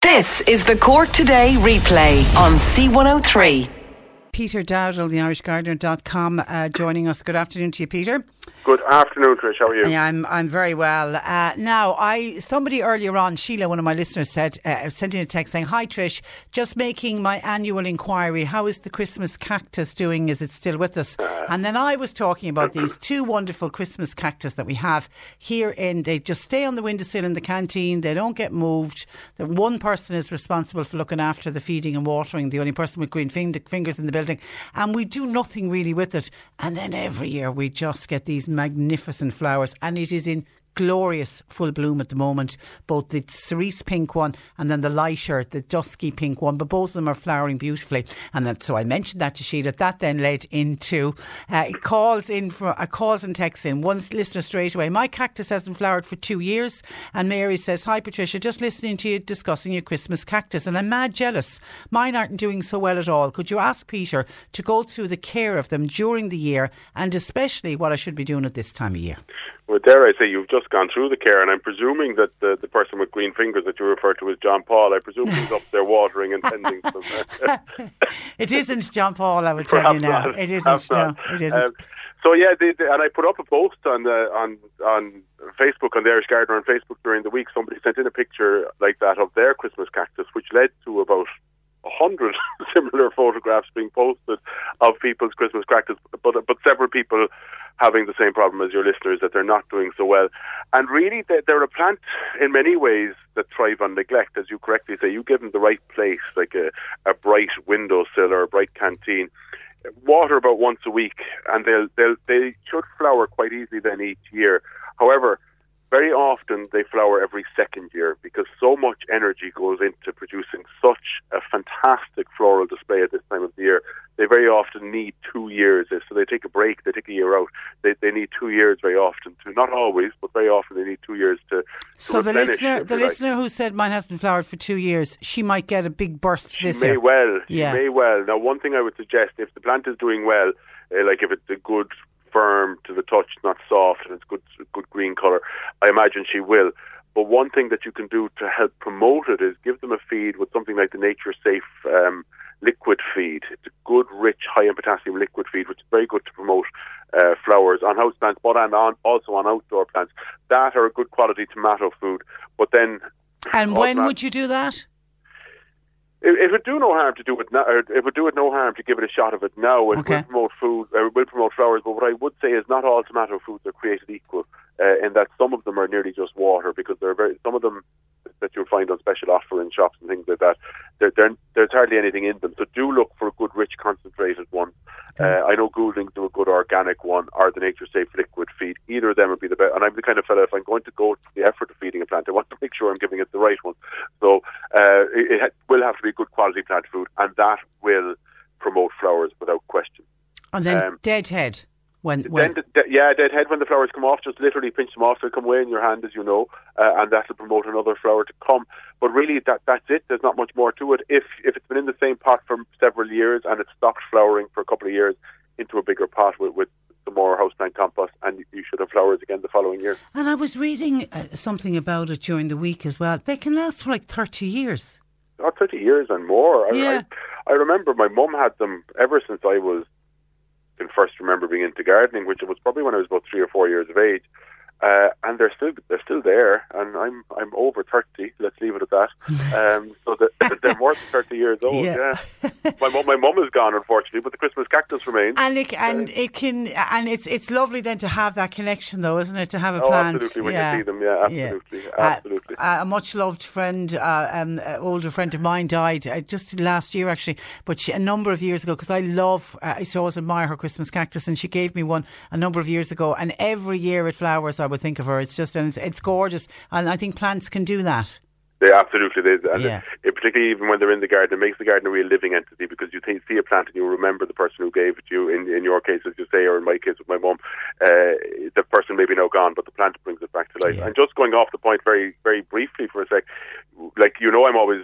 This is the Cork Today replay on C103. Peter Dowdall, the irishgardener.com, joining us. Good afternoon to you, Peter. Good afternoon, Trish. How are you? Yeah, I'm very well. Now, somebody earlier on, Sheila, one of my listeners, said sent in a text saying, "Hi, Trish, just making my annual inquiry. How is the Christmas cactus doing? Is it still with us?" And then I was talking about these two wonderful Christmas cactus that we have here in. They just stay on the windowsill in the canteen. They don't get moved. The one person is responsible for looking after the feeding and watering. The only person with green fingers in the building, and we do nothing really with it. And then every year we just get these magnificent flowers, and it is in glorious full bloom at the moment, both the cerise pink one and then the lighter, the dusky pink one, but both of them are flowering beautifully. And then, so I mentioned that to Sheila. That then led into calls and texts in. One listener straight away, "My cactus hasn't flowered for 2 years." And Mary says, "Hi Patricia, just listening to you discussing your Christmas cactus, and I'm mad jealous. Mine aren't doing so well at all. Could you ask Peter to go through the care of them during the year, and especially what I should be doing at this time of year?" Well, dare I say, you've just gone through the care, and I'm presuming that the person with green fingers that you refer to as John Paul, I presume he's up there watering and tending to them. It isn't John Paul, I will tell perhaps you now. Not. It isn't. No, it isn't. So yeah, and I put up a post on Facebook, on the Irish Gardener on Facebook during the week. Somebody sent in a picture like that of their Christmas cactus, which led to about 100 similar photographs being posted of people's Christmas cactus, but several people having the same problem as your listeners, that they're not doing so well. And really, they're a plant in many ways that thrive on neglect. As you correctly say, you give them the right place, like a bright windowsill or a bright canteen. Water about once a week, and they should flower quite easily then each year. However, very often they flower every second year, because so much energy goes into producing such a fantastic floral display at this time of the year. They very often need 2 years, so they take a break, they take a year out. They need 2 years very often, to not always, but very often they need 2 years to So the listener, who said mine hasn't flowered for 2 years, she might get a big burst this year. She may well. Now, one thing I would suggest, if the plant is doing well, like if it's a good, firm to the touch, not soft, and it's good green colour, I imagine she will. But one thing that you can do to help promote it is give them a feed with something like the Nature Safe liquid feed. It's a good, rich, high in potassium liquid feed, which is very good to promote flowers on houseplants, but also on outdoor plants. That are a good quality tomato food. But then, and when would you do that? It would do no harm to do it now. It would do it no harm to give it a shot of it now. It will promote food. It will promote flowers. But what I would say is, not all tomato foods are created equal, in that some of them are nearly just water, because there are some of them that you'll find on special offer in shops and things like that. There's hardly anything in them. So do look for a good, rich, concentrated one. I know Gouldings do a good organic one, or the Nature Safe liquid feed. Either of them would be the best. And I'm the kind of fella, if I'm going to go to the effort of feeding a plant, I want to make sure I'm giving it the right one. So it will have to be good quality plant food, and that will promote flowers without question. And then deadhead. Deadhead when the flowers come off, just literally pinch them off. They'll come away in your hand, as you know, and that'll promote another flower to come. But really, that's it. There's not much more to it. If it's been in the same pot for several years and it's stopped flowering for a couple of years, into a bigger pot with some more houseplant compost, and you should have flowers again the following year. And I was reading something about it during the week as well. They can last for like 30 years. Oh, 30 years and more. Yeah. I remember my mum had them ever since I was can first remember being into gardening, which was probably when I was about 3 or 4 years of age, And they're still there, and I'm over 30. Let's leave it at that. So they're more than 30 years old. Yeah. My mum is gone, unfortunately, but the Christmas cactus remains. And it's lovely then to have that connection, though, isn't it? To have a plant. Absolutely, when you see them. Yeah, absolutely, absolutely. A much loved friend, older friend of mine, died just last year actually, but a number of years ago. Because I used to always admire her Christmas cactus, and she gave me one a number of years ago, and every year it flowers. I would think of her. It's gorgeous, and I think plants can do that. They absolutely do, and it particularly even when they're in the garden, it makes the garden a real living entity, because you see a plant and you remember the person who gave it to you. In your case, as you say, or in my case with my mum, the person may be now gone, but the plant brings it back to life. Yeah. And just going off the point very, very briefly for a sec, I'm always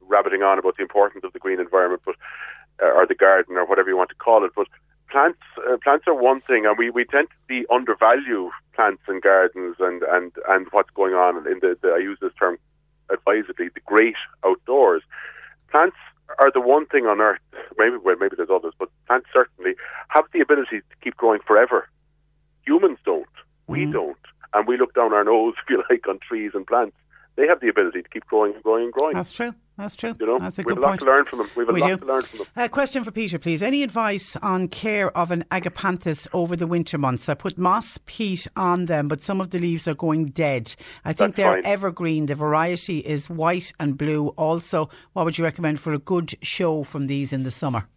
rabbiting on about the importance of the green environment, but or the garden, or whatever you want to call it, but. Plants are one thing, and we tend to undervalue plants and gardens and what's going on in I use this term advisedly, the great outdoors. Plants are the one thing on earth, maybe there's others, but plants certainly have the ability to keep growing forever. Humans don't. We don't. And we look down our nose, if you like, on trees and plants. They have the ability to keep growing and growing and growing. That's true. That's true. That's a good point. We have a lot to learn from them. Question for Peter, please. Any advice on care of an agapanthus over the winter months? I put moss peat on them, but some of the leaves are going dead. I think they're evergreen. The variety is white and blue. Also, what would you recommend for a good show from these in the summer?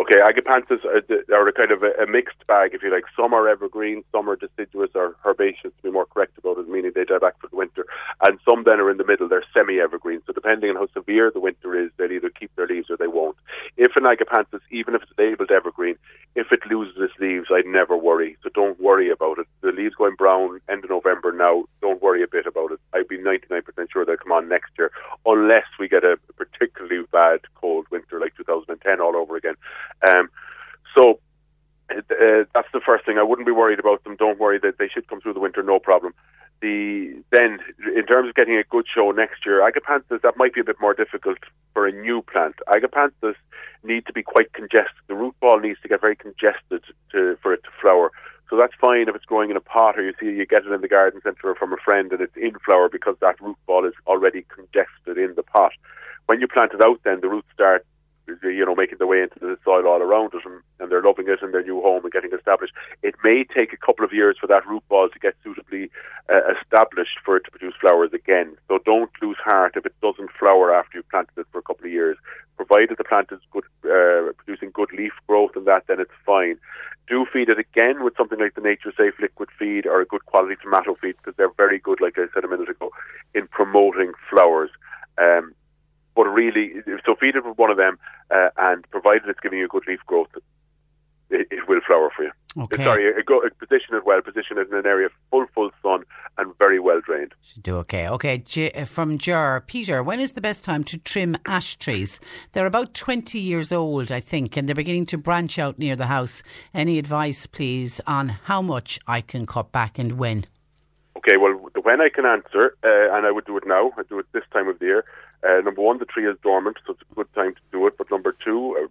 Okay, agapanthus are a kind of a mixed bag, if you like. Some are evergreen, some are deciduous or herbaceous, to be more correct about it, meaning they die back for the winter. And some then are in the middle, they're semi-evergreen. So depending on how severe the winter is, they'll either keep their leaves or they won't. If an agapanthus, even if it's labelled evergreen, if it loses its leaves, I'd never worry. So don't worry about it. The leaves going brown end of November now, don't worry a bit about it. I'd be 99% sure they'll come on next year, unless we get a particularly bad cold winter like 2010 all over again. So that's the first thing. I wouldn't be worried about them. Don't worry, that they should come through the winter, no problem. Then, in terms of getting a good show next year, agapanthus, that might be a bit more difficult for a new plant. Agapanthus need to be quite congested. The root ball needs to get very congested for it to flower. So that's fine if it's growing in a pot, or you get it in the garden centre from a friend and it's in flower, because that root ball is already congested in the pot. When you plant it out, then the roots start making their way into the soil all around it, and they're loving it in their new home and getting established. It may take a couple of years for that root ball to get suitably established for it to produce flowers again. So don't lose heart if it doesn't flower after you've planted it for a couple of years. Provided the plant is good, producing good leaf growth and that, then it's fine. Do feed it again with something like the Nature Safe liquid feed or a good quality tomato feed, because they're very good, like I said a minute ago, in promoting flowers. But really, so feed it with one of them, and provided it's giving you good leaf growth, it will flower for you. Okay. Position it in an area full sun and very well drained. Should do okay. Okay, from Ger. Peter, when is the best time to trim ash trees? They're about 20 years old, I think, and they're beginning to branch out near the house. Any advice, please, on how much I can cut back and when? Okay, well, when I can answer, and I would do it now, I'd do it this time of the year. Number one, the tree is dormant, so it's a good time to do it. But number two,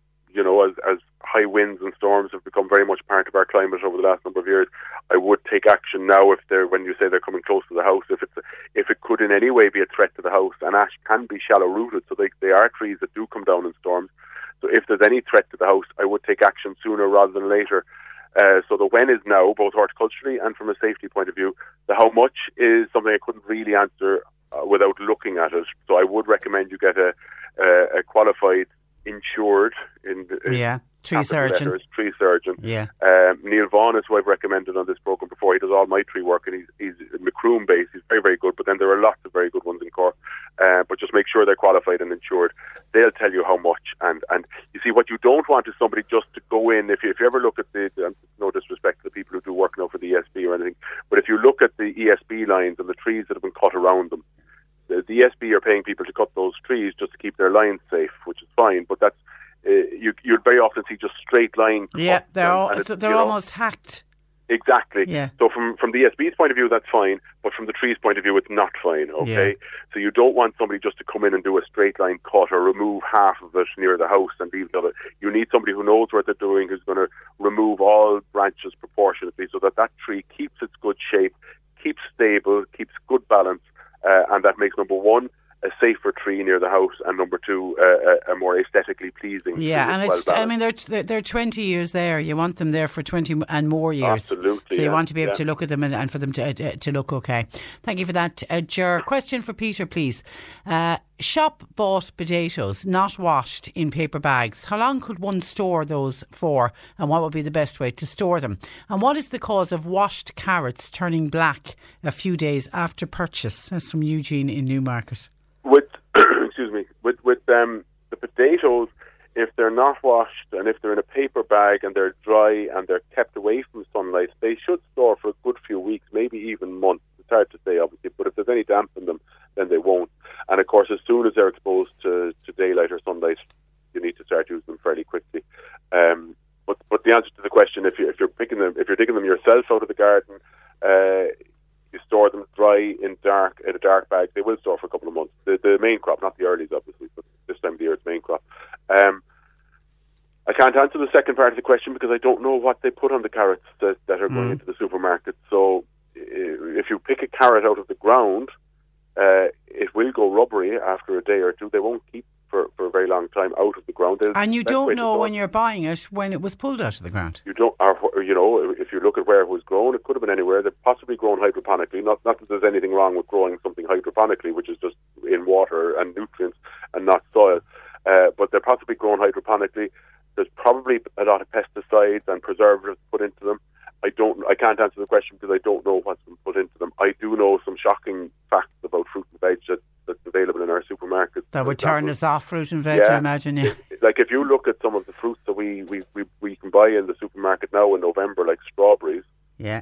as high winds and storms have become very much part of our climate over the last number of years, I would take action now when you say they're coming close to the house. If it could in any way be a threat to the house, and ash can be shallow-rooted, so they are trees that do come down in storms. So if there's any threat to the house, I would take action sooner rather than later. So the when is now, both horticulturally and from a safety point of view. The how much is something I couldn't really answer without looking at it. So I would recommend you get a qualified, insured tree surgeon. Yeah. Neil Vaughan is who I've recommended on this programme before. He does all my tree work, and he's Macroom based. He's very, very good, but then there are lots of very good ones in Cork. But just make sure they're qualified and insured. They'll tell you how much. And you see, what you don't want is somebody just to go in. If you ever look at no disrespect to the people who do work now for the ESB or anything, but if you look at the ESB lines and the trees that have been cut around them, the ESB are paying people to cut those trees just to keep their lines safe, which is fine, but that's you'd very often see just straight line. Yeah, they're almost hacked. Exactly. Yeah. So from the ESB's point of view, that's fine, but from the tree's point of view, it's not fine, okay? Yeah. So you don't want somebody just to come in and do a straight line cut or remove half of it near the house and leave the other. You need somebody who knows what they're doing, who's going to remove all branches proportionately so that tree keeps its good shape, keeps stable, keeps good balance, and that makes, number one, a safer tree near the house, and number two, a more aesthetically pleasing tree. Yeah, and it's, I mean, they're 20 years there. You want them there for 20 and more years. Absolutely. So you want to be able to look at them and for them to look okay. Thank you for that, Ger. Question for Peter, please. Shop-bought potatoes, not washed, in paper bags. How long could one store those for, and what would be the best way to store them? And what is the cause of washed carrots turning black a few days after purchase? That's from Eugene in Newmarket. With the potatoes, if they're not washed and if they're in a paper bag and they're dry and they're kept away from sunlight, they should store for a good few weeks, maybe even months. It's hard to say, obviously, but if there's any damp in them, then they won't. And, of course, as soon as they're exposed to daylight or sunlight, you need to start using them fairly quickly. But the answer to the question, if you're digging them yourself out of the garden, you store them dry in a dark bag. They will store for a couple of months. The main crop, not the earlies, obviously, but this time of the year it's main crop. I can't answer the second part of the question because I don't know what they put on the carrots that are going into the supermarket. So if you pick a carrot out of the ground, it will go rubbery after a day or two. They won't keep for a very long time out of the ground. And you don't know when you're buying it when it was pulled out of the ground. You don't, or, you know, if you look at where it was grown, it could have been anywhere. They've possibly grown hydroponically. Not that there's anything wrong with growing something hydroponically, which is just in water and nutrients and not soil. But they're possibly grown hydroponically. There's probably a lot of pesticides and preservatives put into them. I can't answer the question because I don't know what's been put into them. I do know some shocking facts about fruit and veg that's available in our supermarkets. That would turn us off, fruit and veg, I imagine. Yeah. Like if you look at some of the fruits that we can buy in the supermarket now in November, like strawberries. Yeah.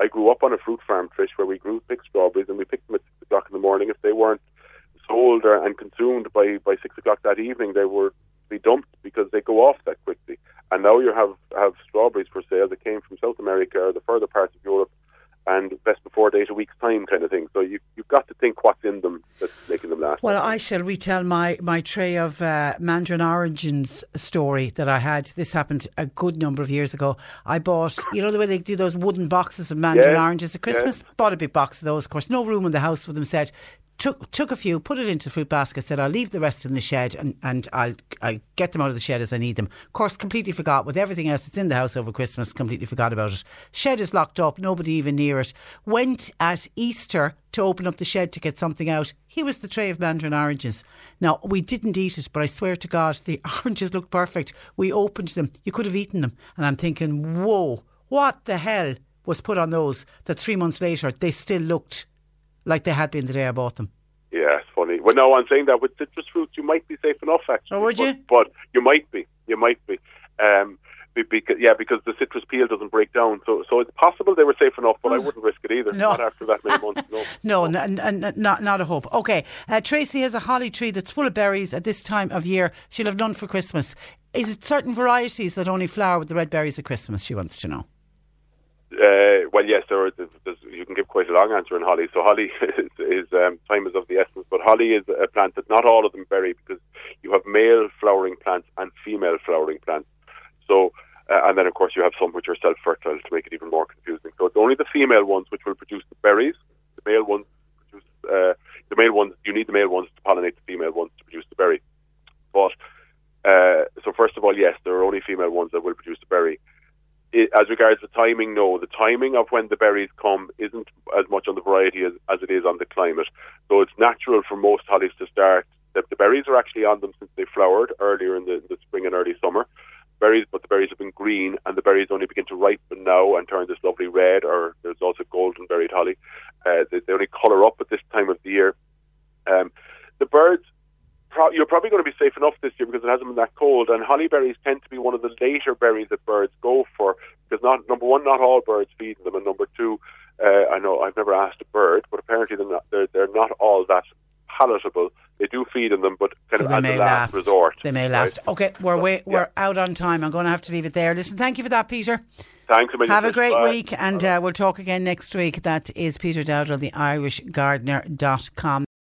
I grew up on a fruit farm, Trish, where we picked strawberries and we picked them at 6 o'clock in the morning. If they weren't sold and consumed by 6 o'clock that evening, they were be dumped because they go off that quickly. And now you have strawberries for sale that came from South America or the further parts of Europe, and best before date a week's time kind of thing. So you've got to think what's in them that's making them last. Well, I shall retell my tray of mandarin oranges story that I had. This happened a good number of years ago. I bought, you know the way they do those wooden boxes of mandarin oranges at Christmas? Yes. Bought a big box of those, of course. No room in the house for them, said. Took a few, put it into the fruit basket, said I'll leave the rest in the shed and I'll get them out of the shed as I need them. Of course, completely forgot with everything else that's in the house over Christmas, completely forgot about it. Shed is locked up, nobody even near it. Went at Easter to open up the shed to get something out. Here was the tray of mandarin oranges. Now, we didn't eat it, but I swear to God, the oranges looked perfect. We opened them. You could have eaten them. And I'm thinking, whoa, what the hell was put on those that 3 months later they still looked like they had been the day I bought them. Yeah, it's funny. Well, no, I'm saying that with citrus fruits, you might be safe enough, actually. Oh, would you? But you might be. You might be. Because the citrus peel doesn't break down. So it's possible they were safe enough, but I wouldn't risk it either. No. Not after that many months. No, not a hope. Okay. Tracy has a holly tree that's full of berries at this time of year. She'll have none for Christmas. Is it certain varieties that only flower with the red berries at Christmas, she wants to know? Well, yes, you can give quite a long answer on holly. So holly is time is of the essence, but holly is a plant that not all of them berry because you have male flowering plants and female flowering plants. So, and then of course you have some which are self-fertile to make it even more confusing. So it's only the female ones which will produce the berries. The male ones produce, the male ones. You need the male ones to pollinate the female ones to produce the berry. But so first of all, yes, there are only female ones that will produce the berry. As regards the timing, no. The timing of when the berries come isn't as much on the variety as it is on the climate. So it's natural for most hollies to start. The berries are actually on them since they flowered earlier in the spring and early summer. But the berries have been green, and the berries only begin to ripen now and turn this lovely red, or there's also golden berried holly. They only colour up at this time of the year. The birds, you're probably going to be safe enough this year because it hasn't been that cold, and holly berries tend to be one of the later berries that birds go for because, number one, not all birds feed them, and number two, I know I've never asked a bird, but apparently they're not all that palatable. They do feed on them, but kind of as a last resort. They may last. Right? Okay, we're out on time. I'm going to have to leave it there. Listen, thank you for that, Peter. Thanks a million. Have a great week, and we'll talk again next week. That is Peter Dowdall, the IrishGardener.com.